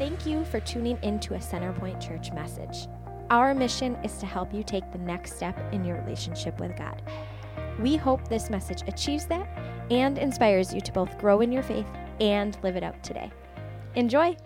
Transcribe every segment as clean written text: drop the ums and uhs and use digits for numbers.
Thank you for tuning into a Centerpoint Church message. Our mission is to help you take the next step in your relationship with God. We hope this message achieves that and inspires you to both grow in your faith and live it out today. Enjoy.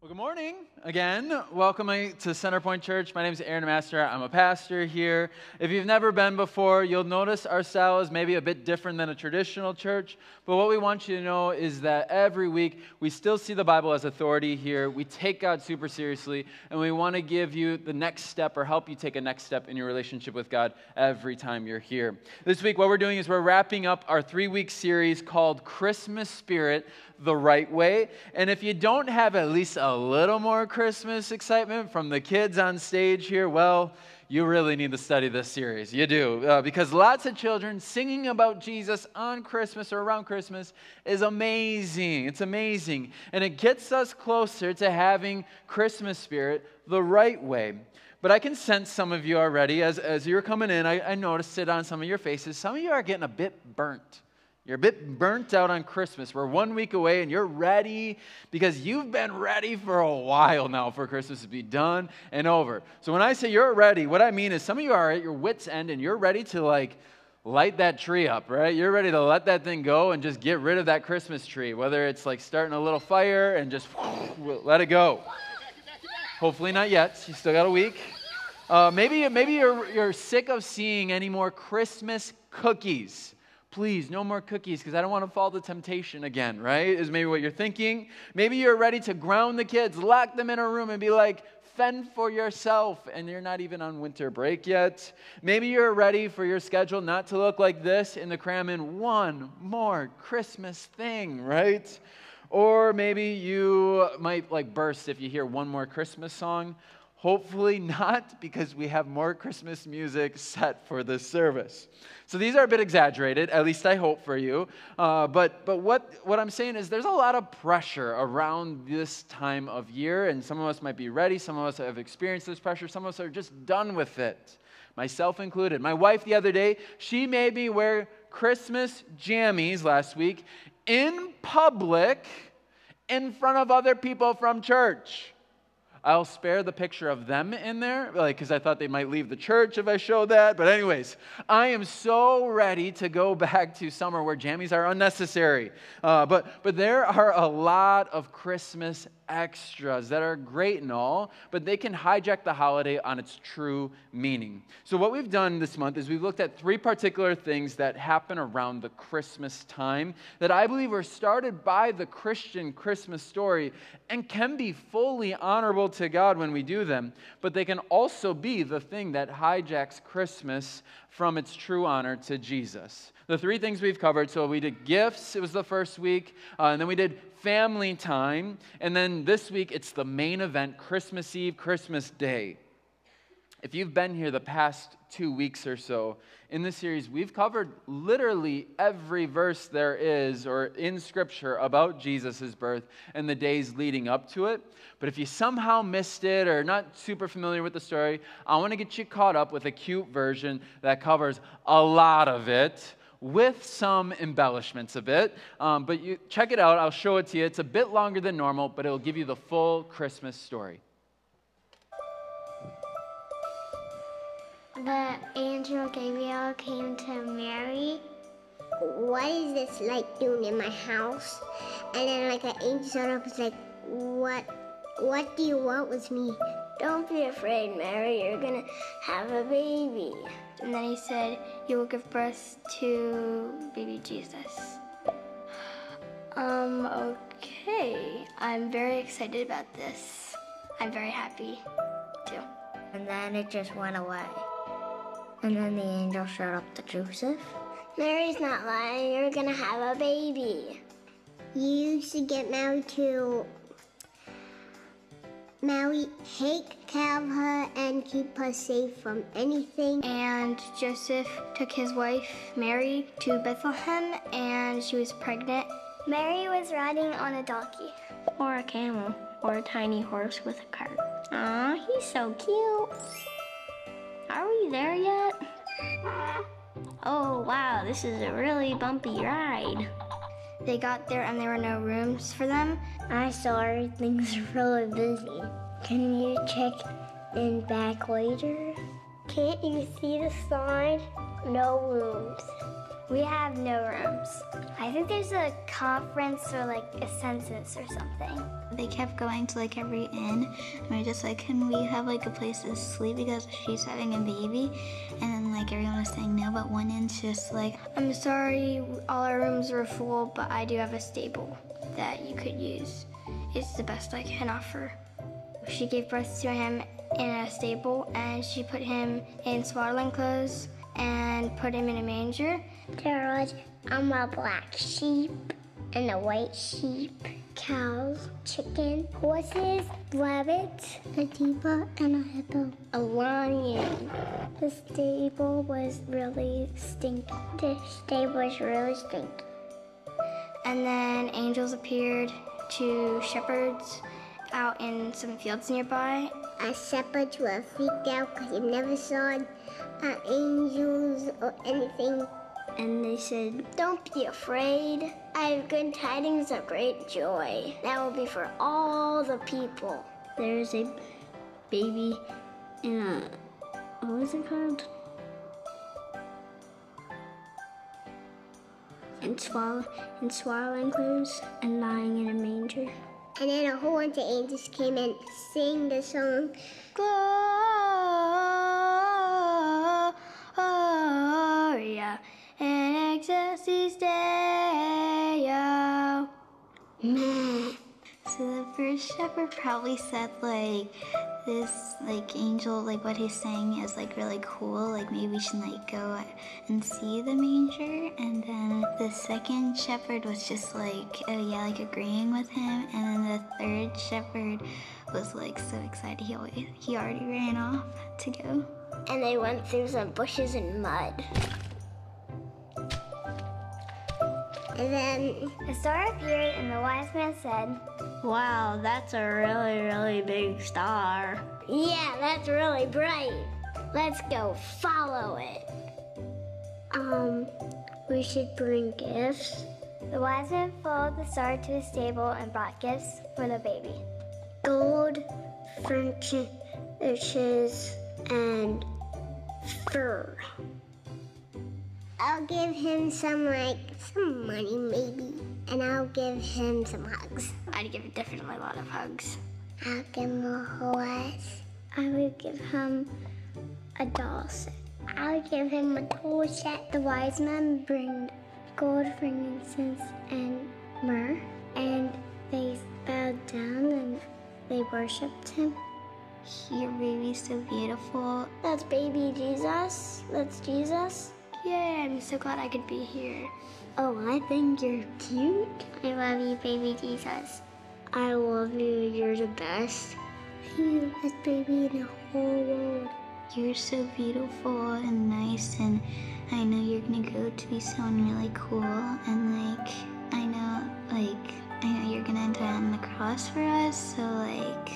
Well, good morning again. Welcome to Centerpoint Church. My name is Aaron Master. I'm a pastor here. If you've never been before, you'll notice our style is maybe a bit different than a traditional church. But what we want you to know is that every week, we still see the Bible as authority here. We take God super seriously, and we want to give you the next step or help you take a next step in your relationship with God every time you're here. This week, what we're doing is we're wrapping up our three-week series called Christmas Spirit, the Right Way. And if you don't have at least a little more Christmas excitement from the kids on stage here, well, you really need to study this series. You do, because lots of children singing about Jesus on Christmas or around Christmas is amazing. It's amazing, and it gets us closer to having Christmas spirit the right way. But I can sense some of you already. As you're coming in, I noticed it on some of your faces. Some of you are getting a bit burnt. You're a bit burnt out on Christmas. We're 1 week away, and you're ready because you've been ready for a while now for Christmas to be done and over. So when I say you're ready, what I mean is some of you are at your wits' end, and you're ready to, light that tree up, right? You're ready to let that thing go and just get rid of that Christmas tree, whether it's, starting a little fire and just let it go. Hopefully not yet. You still got a week. Maybe you're sick of seeing any more Christmas cookies. Please, no more cookies, because I don't want to fall to temptation again, right? Is maybe what you're thinking. Maybe you're ready to ground the kids, lock them in a room, and be like, fend for yourself, and you're not even on winter break yet. Maybe you're ready for your schedule not to look like this and to cram in one more Christmas thing, right? Or maybe you might, burst if you hear one more Christmas song. Hopefully not, because we have more Christmas music set for this service. So these are a bit exaggerated, at least I hope for you. But what I'm saying is there's a lot of pressure around this time of year, and some of us might be ready, some of us have experienced this pressure, some of us are just done with it, myself included. My wife the other day, she made me wear Christmas jammies last week in public in front of other people from church. I'll spare the picture of them in there, because I thought they might leave the church if I showed that. But anyways, I am so ready to go back to summer where jammies are unnecessary. But there are a lot of Christmas extras that are great and all, but they can hijack the holiday on its true meaning. So what we've done this month is we've looked at three particular things that happen around the Christmas time that I believe were started by the Christian Christmas story and can be fully honorable to God when we do them, but they can also be the thing that hijacks Christmas from its true honor to Jesus. The three things we've covered, so we did gifts, it was the first week, and then we did family time, and then this week it's the main event, Christmas Eve, Christmas Day. If you've been here the past 2 weeks or so, in this series we've covered literally every verse there is or in Scripture about Jesus' birth and the days leading up to it. But if you somehow missed it or not super familiar with the story, I want to get you caught up with a cute version that covers a lot of it, with some embellishments a bit, but you check it out. I'll show it to you. It's a bit longer than normal, but it'll give you the full Christmas story. The angel Gabriel came to Mary. What is this light doing in my house? And then the angel showed up and was like, what do you want with me? Don't be afraid, Mary, you're gonna have a baby. And then he said, you will give birth to baby Jesus. Okay. I'm very excited about this. I'm very happy, too. And then it just went away. And then the angel showed up to Joseph. Mary's not lying, you're gonna have a baby. You should get married to Mary, take care of her and keep her safe from anything. And Joseph took his wife, Mary, to Bethlehem, and she was pregnant. Mary was riding on a donkey. Or a camel. Or a tiny horse with a cart. Aw, he's so cute. Are we there yet? Oh, wow, this is a really bumpy ride. They got there and there were no rooms for them. I saw everything's really busy. Can you check in back later? Can't you see the sign? No rooms. We have no rooms. I think there's a conference or like a census or something. They kept going to like every inn, and we're just like, can we have like a place to sleep because she's having a baby? And then like everyone was saying no, but one inn's just like, I'm sorry, all our rooms are full, but I do have a stable that you could use. It's the best I can offer. She gave birth to him in a stable, and she put him in swaddling clothes and put him in a manger. There I'm a black sheep and a white sheep, cows, chicken, horses, rabbits, a zebra, and a hippo, a lion. The stable was really stinky. And then angels appeared to shepherds out in some fields nearby. Our shepherds were freaked out because they never saw angels or anything. And they said, don't be afraid. I have good tidings of great joy. That will be for all the people. There's a baby in a, what was it called? In swaddling clothes and lying in a manger. And then a whole bunch of angels came and sang the song, Gloria in excelsis Deo. So the first shepherd probably said like this like angel, like what he's saying is like really cool, like maybe we should like go and see the manger. And then the second shepherd was just like, oh yeah, like agreeing with him. And then the third shepherd was like so excited he already ran off to go. And they went through some bushes and mud. And then a star appeared and the wise man said, wow, that's a really, really big star. Yeah, that's really bright. Let's go follow it. We should bring gifts. The wise man followed the star to his stable and brought gifts for the baby. Gold, branches, and fur. I'll give him some money maybe, and I'll give him some hugs. I'd give him definitely a lot of hugs. I'll give him a horse. I would give him a doll set. I'll give him a doll set. The wise man bring gold, frankincense, and myrrh, and they bowed down and they worshipped him. Your baby's so beautiful. That's baby Jesus. That's Jesus. Yay, I'm so glad I could be here. Oh, I think you're cute. I love you, baby Jesus. I love you. You're the best. You're the best baby in the whole world. You're so beautiful and nice, and I know you're going to grow to be someone really cool. And, like, I know you're going to die on the cross for us, so, like,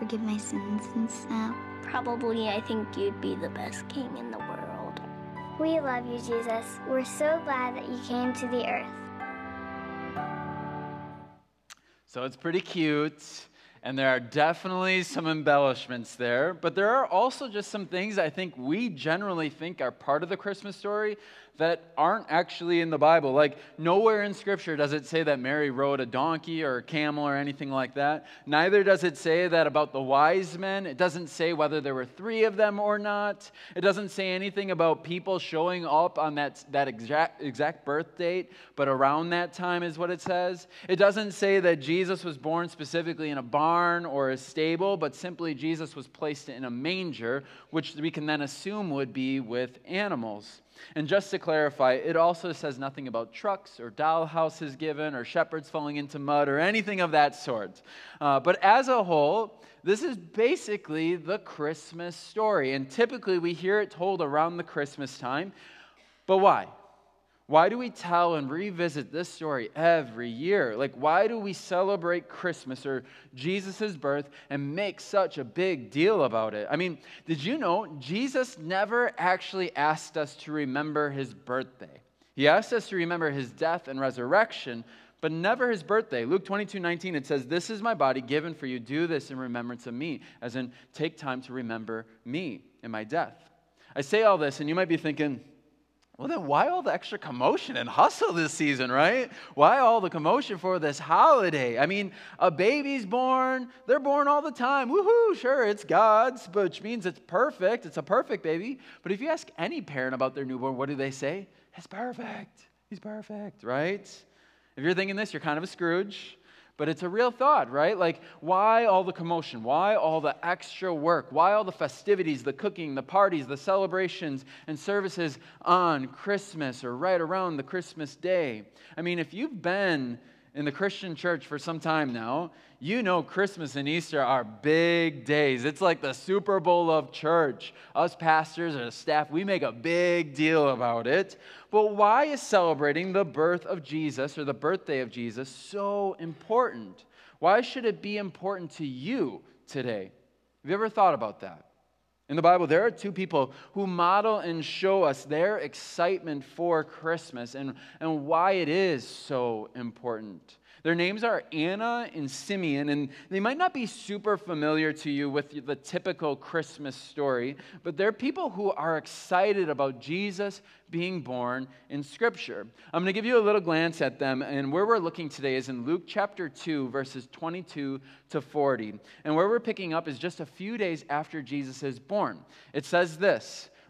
forgive my sins and stuff. Probably, I think you'd be the best king in the world. We love you, Jesus. We're so glad that you came to the earth. So it's pretty cute, and there are definitely some embellishments there, but there are also just some things I think we generally think are part of the Christmas story that aren't actually in the Bible. Like, nowhere in Scripture does it say that Mary rode a donkey or a camel or anything like that. Neither does it say that about the wise men. It doesn't say whether there were three of them or not. It doesn't say anything about people showing up on that exact birth date, but around that time is what it says. It doesn't say that Jesus was born specifically in a barn or a stable, but simply Jesus was placed in a manger, which we can then assume would be with animals. And just to clarify, it also says nothing about trucks or dollhouses given or shepherds falling into mud or anything of that sort. But as a whole, this is basically the Christmas story. And typically we hear it told around the Christmas time. But why? Why do we tell and revisit this story every year? Like, why do we celebrate Christmas or Jesus' birth and make such a big deal about it? I mean, did you know Jesus never actually asked us to remember his birthday? He asks us to remember his death and resurrection, but never his birthday. Luke 22:19, it says, "This is my body given for you. Do this in remembrance of me," as in take time to remember me and my death. I say all this, and you might be thinking, well, then why all the extra commotion and hustle this season, right? Why all the commotion for this holiday? I mean, a baby's born. They're born all the time. Woohoo, sure, it's God's, which means it's perfect. It's a perfect baby. But if you ask any parent about their newborn, what do they say? It's perfect. He's perfect, right? If you're thinking this, you're kind of a Scrooge. But it's a real thought, right? Like, why all the commotion? Why all the extra work? Why all the festivities, the cooking, the parties, the celebrations and services on Christmas or right around the Christmas day? I mean, if you've been in the Christian church for some time now, you know Christmas and Easter are big days. It's like the Super Bowl of church. Us pastors and staff, we make a big deal about it. But why is celebrating the birth of Jesus or the birthday of Jesus so important? Why should it be important to you today? Have you ever thought about that? In the Bible, there are two people who model and show us their excitement for Christmas and why it is so important. Their names are Anna and Simeon, and they might not be super familiar to you with the typical Christmas story, but they're people who are excited about Jesus being born in Scripture. I'm going to give you a little glance at them, and where we're looking today is in Luke chapter 2, verses 22 to 40. And where we're picking up is just a few days after Jesus is born. It says this: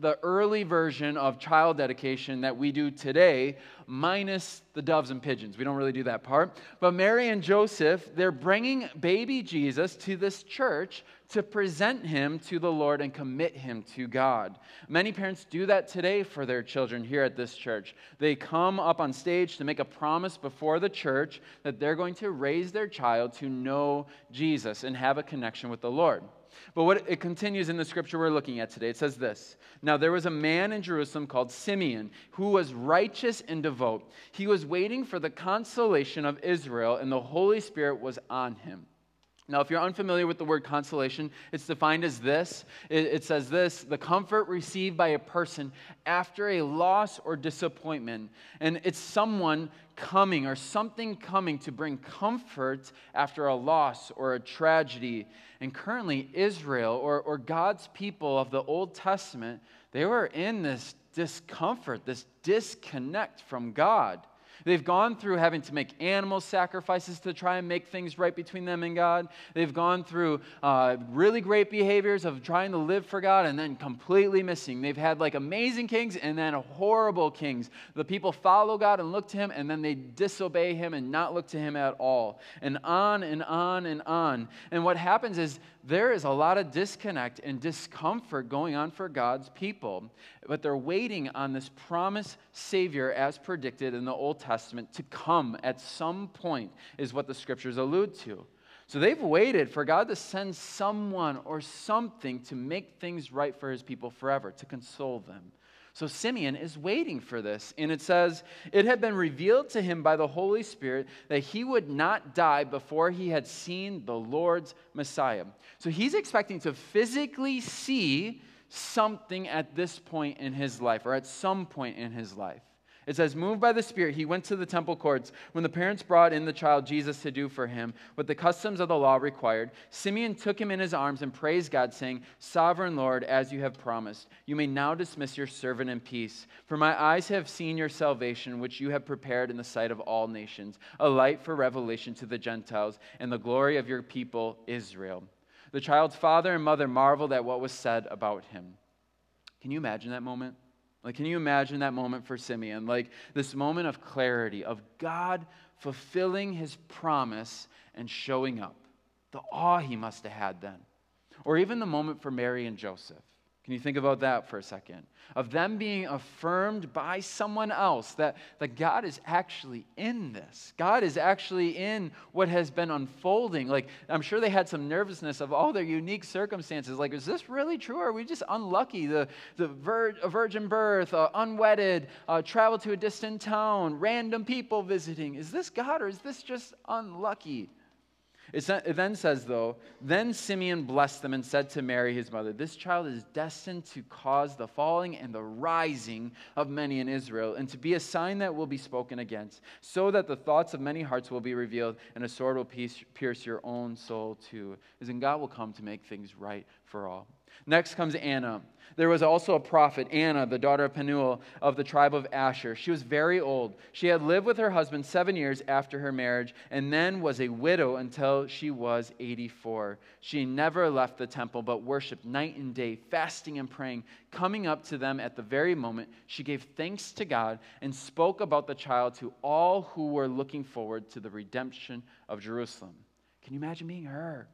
the early version of child dedication that we do today, minus the doves and pigeons. We don't really do that part. But Mary and Joseph, they're bringing baby Jesus to this church to present him to the Lord and commit him to God. Many parents do that today for their children here at this church. They come up on stage to make a promise before the church that they're going to raise their child to know Jesus and have a connection with the Lord. But what it continues in the scripture we're looking at today, it says this: "Now there was a man in Jerusalem called Simeon, who was righteous and devout. He was waiting for the consolation of Israel, and the Holy Spirit was on him." Now, if you're unfamiliar with the word consolation, it's defined as this. It says this: the comfort received by a person after a loss or disappointment. And it's someone coming or something coming to bring comfort after a loss or a tragedy. And currently, Israel or God's people of the Old Testament, they were in this discomfort, this disconnect from God. They've gone through having to make animal sacrifices to try and make things right between them and God. They've gone through really great behaviors of trying to live for God and then completely missing. They've had like amazing kings and then horrible kings. The people follow God and look to him, and then they disobey him and not look to him at all. And on and on and on. And what happens is there is a lot of disconnect and discomfort going on for God's people. But they're waiting on this promised Savior as predicted in the Old Testament to come at some point, is what the scriptures allude to. So they've waited for God to send someone or something to make things right for his people forever, to console them. So Simeon is waiting for this, and it says, "It had been revealed to him by the Holy Spirit that he would not die before he had seen the Lord's Messiah." So he's expecting to physically see something at this point in his life, or at some point in his life. It says, "Moved by the Spirit, he went to the temple courts. When the parents brought in the child Jesus to do for him what the customs of the law required, Simeon took him in his arms and praised God, saying, 'Sovereign Lord, as you have promised, you may now dismiss your servant in peace. For my eyes have seen your salvation, which you have prepared in the sight of all nations, a light for revelation to the Gentiles, and the glory of your people Israel.' The child's father and mother marveled at what was said about him." Can you imagine that moment? Like, can you imagine that moment for Simeon? Like, this moment of clarity, of God fulfilling his promise and showing up. The awe he must have had then. Or even the moment for Mary and Joseph. Can you think about that for a second? Of them being affirmed by someone else that God is actually in this. God is actually in what has been unfolding. Like, I'm sure they had some nervousness of all their unique circumstances. Like, is this really true? Or are we just unlucky? A virgin birth, unwedded, travel to a distant town, random people visiting. Is this God or is this just unlucky? It then says, though, then Simeon blessed them and said to Mary, his mother, this child is destined to cause the falling and the rising of many in Israel, and to be a sign that will be spoken against, so that the thoughts of many hearts will be revealed, and a sword will pierce your own soul too. As in, God will come to make things right for all. Next comes Anna. There was also a prophet, Anna, the daughter of Penuel, of the tribe of Asher. She was very old. She had lived with her husband 7 years after her marriage, and then was a widow until she was 84. She never left the temple, but worshipped night and day, fasting and praying. Coming up to them at the very moment, she gave thanks to God and spoke about the child to all who were looking forward to the redemption of Jerusalem. Can you imagine being her?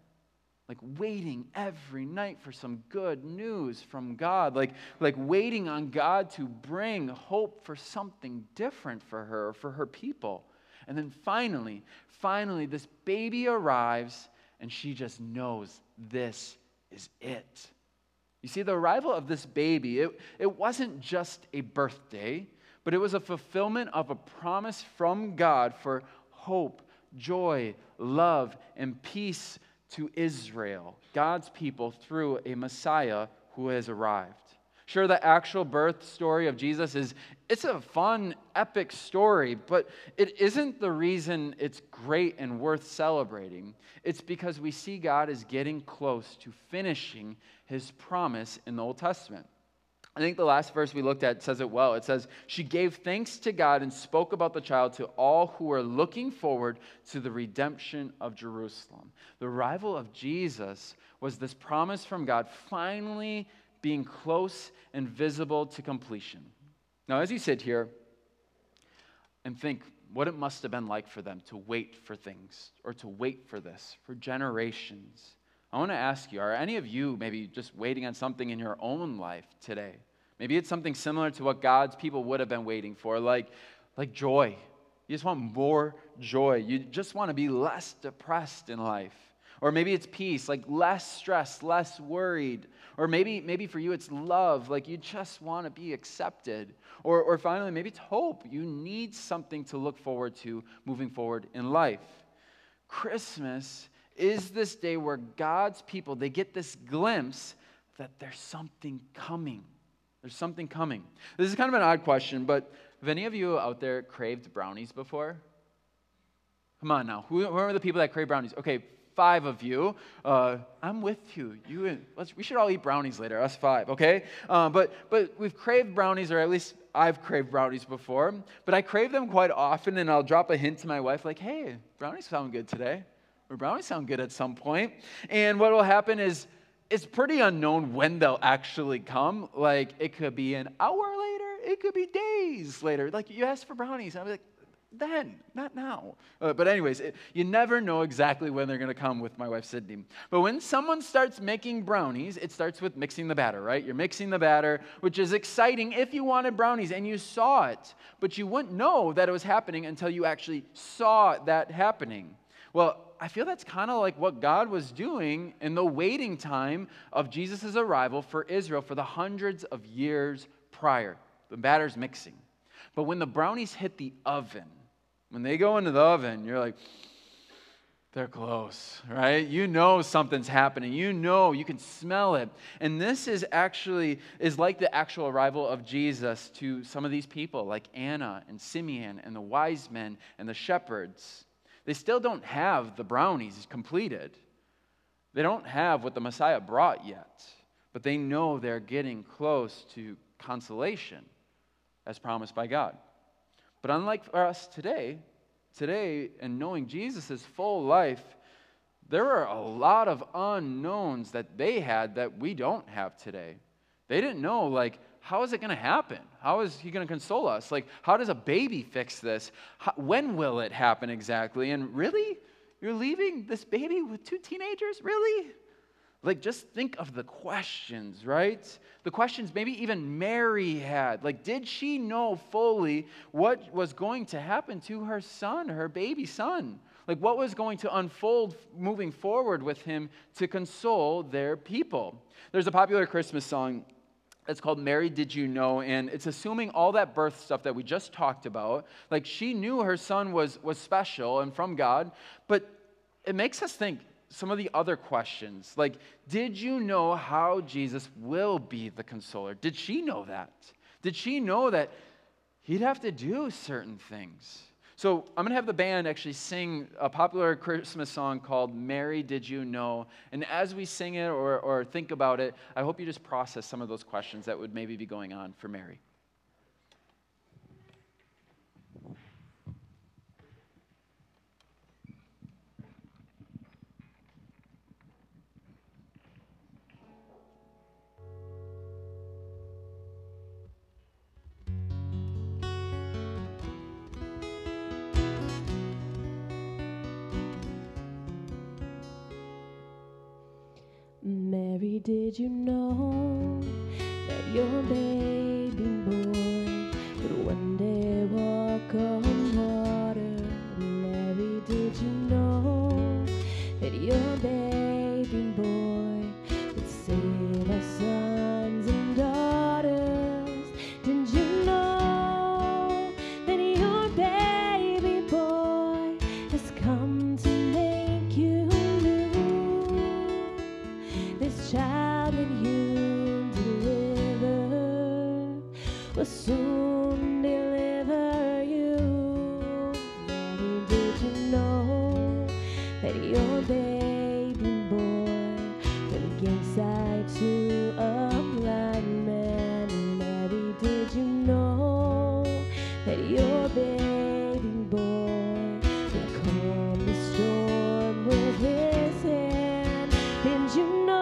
Like waiting every night for some good news from God. Like waiting on God to bring hope for something different for her people. And then finally, this baby arrives and she just knows this is it. You see, the arrival of this baby, it wasn't just a birthday, but it was a fulfillment of a promise from God for hope, joy, love, and peace to Israel, God's people, through a Messiah who has arrived. Sure, the actual birth story of Jesus it's a fun, epic story, but it isn't the reason it's great and worth celebrating. It's because we see God is getting close to finishing his promise in the Old Testament. I think the last verse we looked at says it well. It says, she gave thanks to God and spoke about the child to all who were looking forward to the redemption of Jerusalem. The arrival of Jesus was this promise from God finally being close and visible to completion. Now, as you sit here and think what it must have been like for them to wait for things or to wait for this for generations, I want to ask you, are any of you maybe just waiting on something in your own life today? Maybe it's something similar to what God's people would have been waiting for, like joy. You just want more joy. You just want to be less depressed in life. Or maybe it's peace, like less stressed, less worried. Or maybe for you it's love, like you just want to be accepted. Or finally, maybe it's hope. You need something to look forward to moving forward in life. Christmas is this day where God's people, they get this glimpse that there's something coming. There's something coming. This is kind of an odd question, but have any of you out there craved brownies before? Come on now. Who are the people that crave brownies? Okay, 5 of you. I'm with you. We should all eat brownies later, us 5, okay? But we've craved brownies, or at least I've craved brownies before, but I crave them quite often, and I'll drop a hint to my wife, like, hey, brownies sound good today. Or brownies sound good at some point. And what will happen is it's pretty unknown when they'll actually come. Like, it could be an hour later. It could be days later. Like, you asked for brownies. And I'm like, then, not now. But anyways, you never know exactly when they're going to come with my wife, Sydney. But when someone starts making brownies, it starts with mixing the batter, right? You're mixing the batter, which is exciting if you wanted brownies and you saw it. But you wouldn't know that it was happening until you actually saw that happening. Well, I feel that's kind of like what God was doing in the waiting time of Jesus' arrival for Israel for the hundreds of years prior. The batter's mixing. But when the brownies hit the oven, when they go into the oven, you're like, they're close, right? You know something's happening. You know, you can smell it. And this is actually like the actual arrival of Jesus to some of these people, like Anna and Simeon and the wise men and the shepherds. They still don't have the brownies completed. They don't have what the Messiah brought yet, but they know they're getting close to consolation as promised by God. But unlike for us today, and knowing Jesus' full life, there are a lot of unknowns that they had that we don't have today. They didn't know, like, how is it going to happen? How is he going to console us? Like, how does a baby fix this? When will it happen exactly? And really? You're leaving this baby with 2 teenagers? Really? Like, just think of the questions, right? The questions maybe even Mary had. Like, did she know fully what was going to happen to her son, her baby son? Like, what was going to unfold moving forward with him to console their people? There's a popular Christmas song. It's called Mary, Did You Know? And it's assuming all that birth stuff that we just talked about. Like, she knew her son was special and from God. But it makes us think, some of the other questions, like, did you know how Jesus will be the consoler? Did she know that? Did she know that he'd have to do certain things? So I'm going to have the band actually sing a popular Christmas song called Mary, Did You Know? And as we sing it or think about it, I hope you just process some of those questions that would maybe be going on for Mary. Mary, did you know that your baby boy would one day walk on water? Mary, did you know that your baby boy would save us all? Soon deliver you. Mary, did you know that your baby boy will give sight to a blind man? Mary, did you know that your baby boy will calm the storm with his hand? Did you know?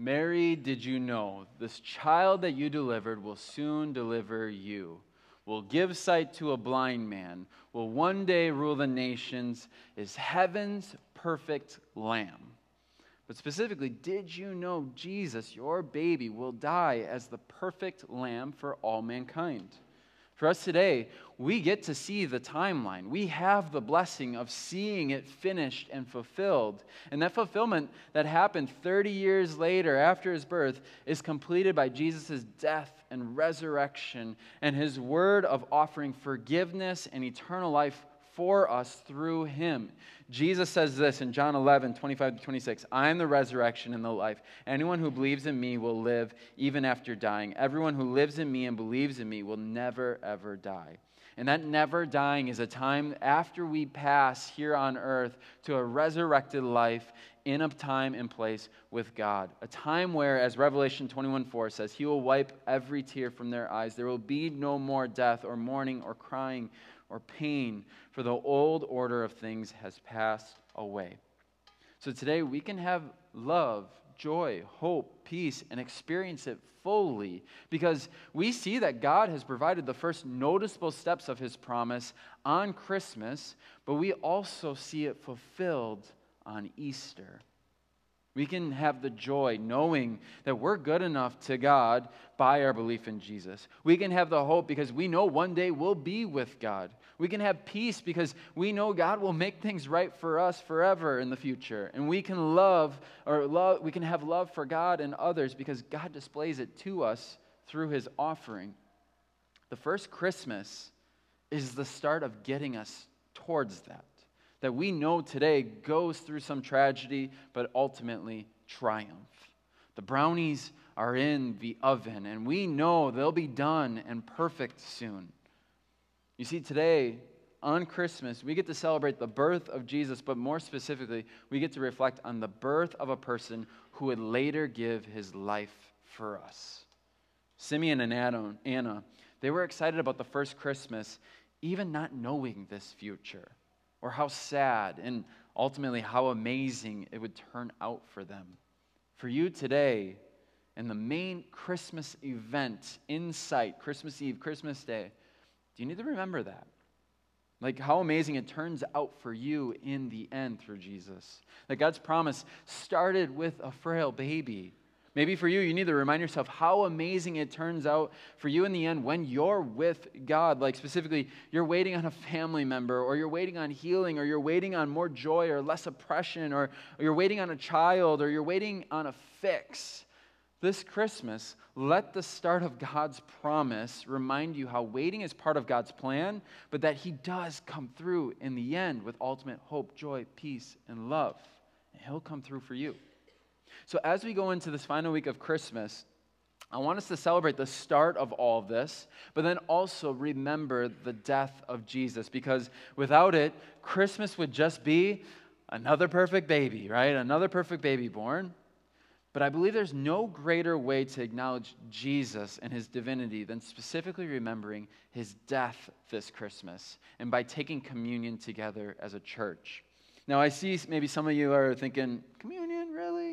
Mary, did you know this child that you delivered will soon deliver you, will give sight to a blind man, will one day rule the nations, is heaven's perfect lamb. But specifically, did you know Jesus, your baby, will die as the perfect lamb for all mankind? For us today, we get to see the timeline. We have the blessing of seeing it finished and fulfilled. And that fulfillment that happened 30 years later after his birth is completed by Jesus' death and resurrection and his word of offering forgiveness and eternal life for us through him. Jesus says this in John 11:25-26, "I am the resurrection and the life. Anyone who believes in me will live even after dying. Everyone who lives in me and believes in me will never, ever die." And that never dying is a time after we pass here on earth to a resurrected life in a time and place with God. A time where, as Revelation 21:4 says, he will wipe every tear from their eyes. There will be no more death or mourning or crying or pain, for the old order of things has passed away. So today we can have love, joy, hope, peace, and experience it fully because we see that God has provided the first noticeable steps of his promise on Christmas, but we also see it fulfilled on Easter. We can have the joy knowing that we're good enough to God by our belief in Jesus. We can have the hope because we know one day we'll be with God. We can have peace because we know God will make things right for us forever in the future. And we can have love for God and others because God displays it to us through his offering. The first Christmas is the start of getting us towards that we know today goes through some tragedy, but ultimately triumph. The brownies are in the oven, and we know they'll be done and perfect soon. You see, today, on Christmas, we get to celebrate the birth of Jesus, but more specifically, we get to reflect on the birth of a person who would later give his life for us. Simeon and Anna, they were excited about the first Christmas, even not knowing this future, or how sad and ultimately how amazing it would turn out for them. For you today, and the main Christmas event in sight, Christmas Eve, Christmas Day, do you need to remember that? Like how amazing it turns out for you in the end through Jesus. That God's promise started with a frail baby. Maybe for you, you need to remind yourself how amazing it turns out for you in the end when you're with God. Like specifically, you're waiting on a family member, or you're waiting on healing, or you're waiting on more joy or less oppression, or you're waiting on a child, or you're waiting on a fix. This Christmas, let the start of God's promise remind you how waiting is part of God's plan, but that he does come through in the end with ultimate hope, joy, peace, and love. And he'll come through for you. So as we go into this final week of Christmas, I want us to celebrate the start of all of this, but then also remember the death of Jesus, because without it, Christmas would just be another perfect baby, right? Another perfect baby born. But I believe there's no greater way to acknowledge Jesus and his divinity than specifically remembering his death this Christmas, and by taking communion together as a church. Now, I see maybe some of you are thinking, communion, really?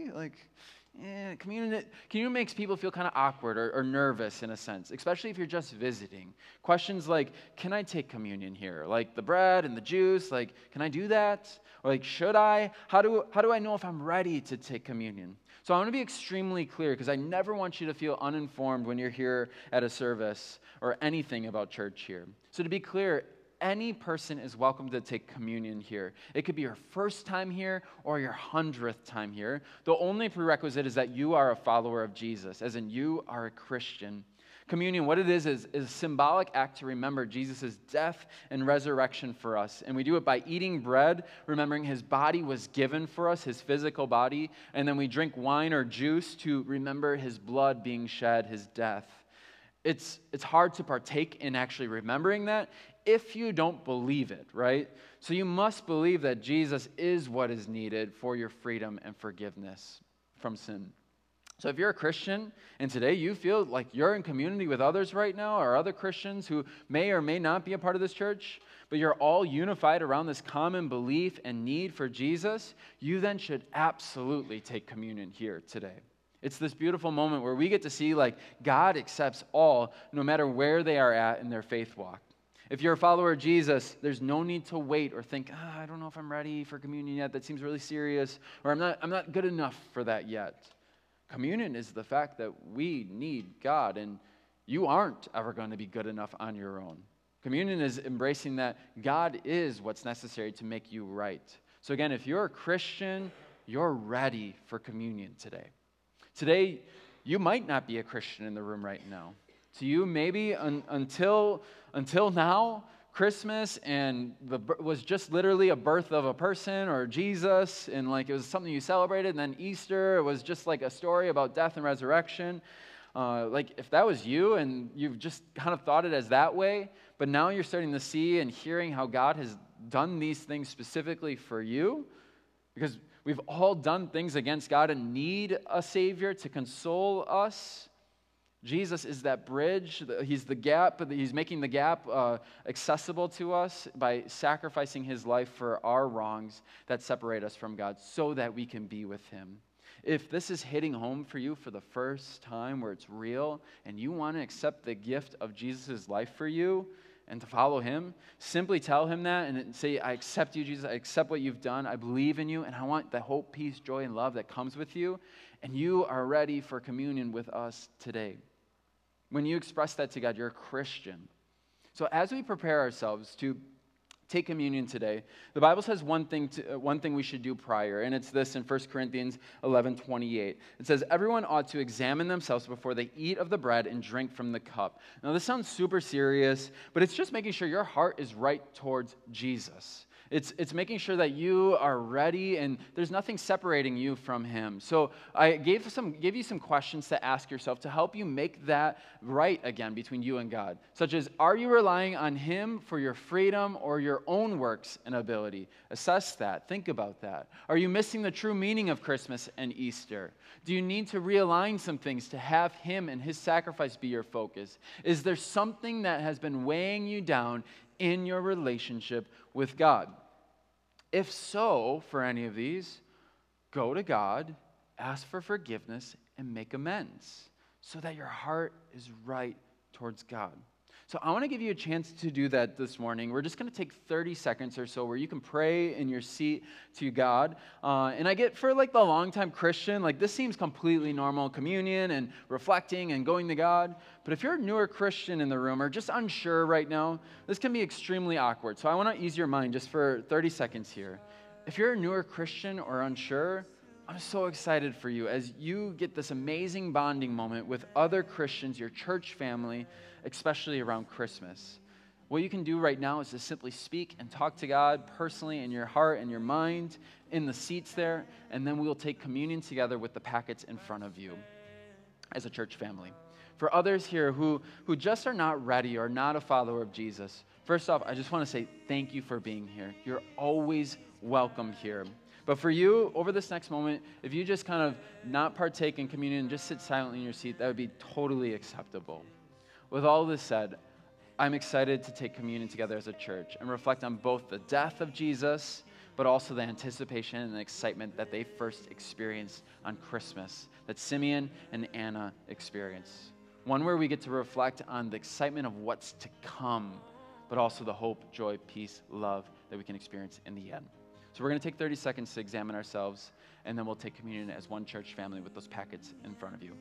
Communion makes people feel kind of awkward or nervous in a sense, especially if you're just visiting. Questions like, can I take communion here? Like the bread and the juice, like, can I do that? Or like, should I? How do I know if I'm ready to take communion? So I want to be extremely clear because I never want you to feel uninformed when you're here at a service or anything about church here. So to be clear, any person is welcome to take communion here. It could be your first time here or your 100th time here. The only prerequisite is that you are a follower of Jesus, as in you are a Christian. Communion, what it is a symbolic act to remember Jesus' death and resurrection for us. And we do it by eating bread, remembering his body was given for us, his physical body. And then we drink wine or juice to remember his blood being shed, his death. It's hard to partake in actually remembering that if you don't believe it, right? So you must believe that Jesus is what is needed for your freedom and forgiveness from sin. So if you're a Christian and today you feel like you're in community with others right now, or other Christians who may or may not be a part of this church, but you're all unified around this common belief and need for Jesus, you then should absolutely take communion here today. It's this beautiful moment where we get to see like God accepts all, no matter where they are at in their faith walk. If you're a follower of Jesus, there's no need to wait or think, I don't know if I'm ready for communion yet. That seems really serious. Or I'm not good enough for that yet. Communion is the fact that we need God, and You aren't ever going to be good enough on your own. Communion is embracing that God is what's necessary to make you right. So again, if you're a Christian, you're ready for communion today. Today, you might not be a Christian in the room right now. To you, maybe until now, Christmas and was just literally a birth of a person or Jesus, and like it was something you celebrated, and then Easter, it was just like a story about death and resurrection. Like if that was you and you've just kind of thought it as that way, but now you're starting to see and hearing how God has done these things specifically for you, because we've all done things against God and need a Savior to console us. Jesus is that bridge. He's the gap. He's making the gap accessible to us by sacrificing his life for our wrongs that separate us from God so that we can be with him. If this is hitting home for you for the first time where it's real and you want to accept the gift of Jesus' life for you and to follow him, simply tell him that and say, I accept you, Jesus. I accept what you've done. I believe in you, and I want the hope, peace, joy, and love that comes with you. And you are ready for communion with us today. When you express that to God, you're a Christian. So as we prepare ourselves to take communion today, the Bible says one thing we should do prior, and it's this in 1 Corinthians 11:28. It says, everyone ought to examine themselves before they eat of the bread and drink from the cup. Now, this sounds super serious, but it's just making sure your heart is right towards Jesus. It's making sure that you are ready and there's nothing separating you from him. So I gave you some questions to ask yourself to help you make that right again between you and God, such as, are you relying on him for your freedom or your own works and ability? Assess that. Think about that. Are you missing the true meaning of Christmas and Easter? Do you need to realign some things to have him and his sacrifice be your focus? Is there something that has been weighing you down in your relationship with God? If so, for any of these, go to God, ask for forgiveness, and make amends so that your heart is right towards God. So I want to give you a chance to do that this morning. We're just going to take 30 seconds or so where you can pray in your seat to God. And I get, for like the longtime Christian, like this seems completely normal, communion and reflecting and going to God. But if you're a newer Christian in the room or just unsure right now, this can be extremely awkward. So I want to ease your mind just for 30 seconds here. If you're a newer Christian or unsure, I'm so excited for you as you get this amazing bonding moment with other Christians, your church family, especially around Christmas. What you can do right now is to simply speak and talk to God personally in your heart and your mind, in the seats there, and then we will take communion together with the packets in front of you as a church family. For others here who just are not ready or not a follower of Jesus, first off, I just want to say thank you for being here. You're always welcome here. But for you, over this next moment, if you just kind of not partake in communion, just sit silently in your seat, that would be totally acceptable. With all this said, I'm excited to take communion together as a church and reflect on both the death of Jesus, but also the anticipation and the excitement that they first experienced on Christmas, that Simeon and Anna experienced. One where we get to reflect on the excitement of what's to come, but also the hope, joy, peace, love that we can experience in the end. So we're going to take 30 seconds to examine ourselves, and then we'll take communion as one church family with those packets in front of you.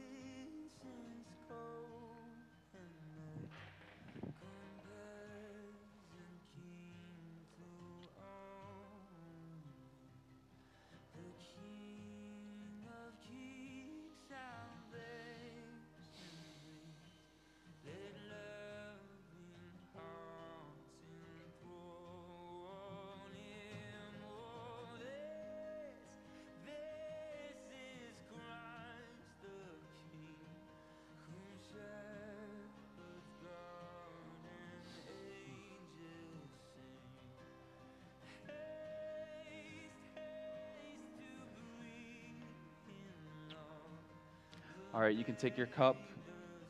All right, you can take your cup,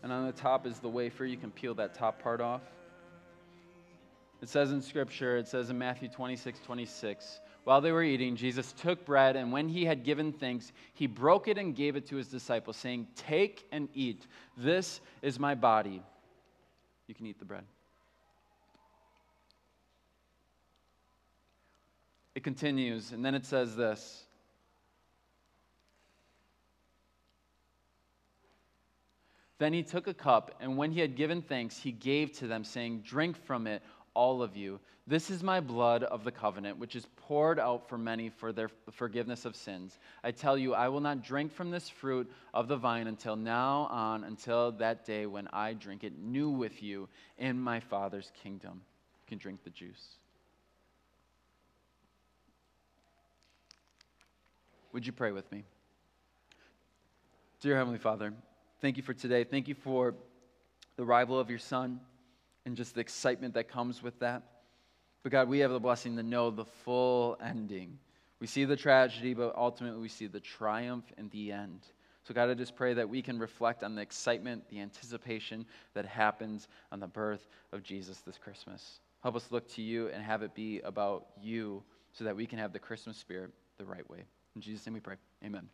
and on the top is the wafer. You can peel that top part off. It says in Scripture, it says in Matthew 26:26, while they were eating, Jesus took bread, and when he had given thanks, he broke it and gave it to his disciples, saying, take and eat. This is my body. You can eat the bread. It continues, and then it says this. Then he took a cup, and when he had given thanks, he gave to them, saying, "Drink from it, all of you. This is my blood of the covenant, which is poured out for many for their forgiveness of sins. I tell you, I will not drink from this fruit of the vine until now on, until that day when I drink it new with you in my Father's kingdom." You can drink the juice. Would you pray with me? Dear Heavenly Father, thank you for today. Thank you for the arrival of your Son and just the excitement that comes with that. But God, we have the blessing to know the full ending. We see the tragedy, but ultimately we see the triumph in the end. So God, I just pray that we can reflect on the excitement, the anticipation that happens on the birth of Jesus this Christmas. Help us look to you and have it be about you so that we can have the Christmas spirit the right way. In Jesus' name we pray. Amen.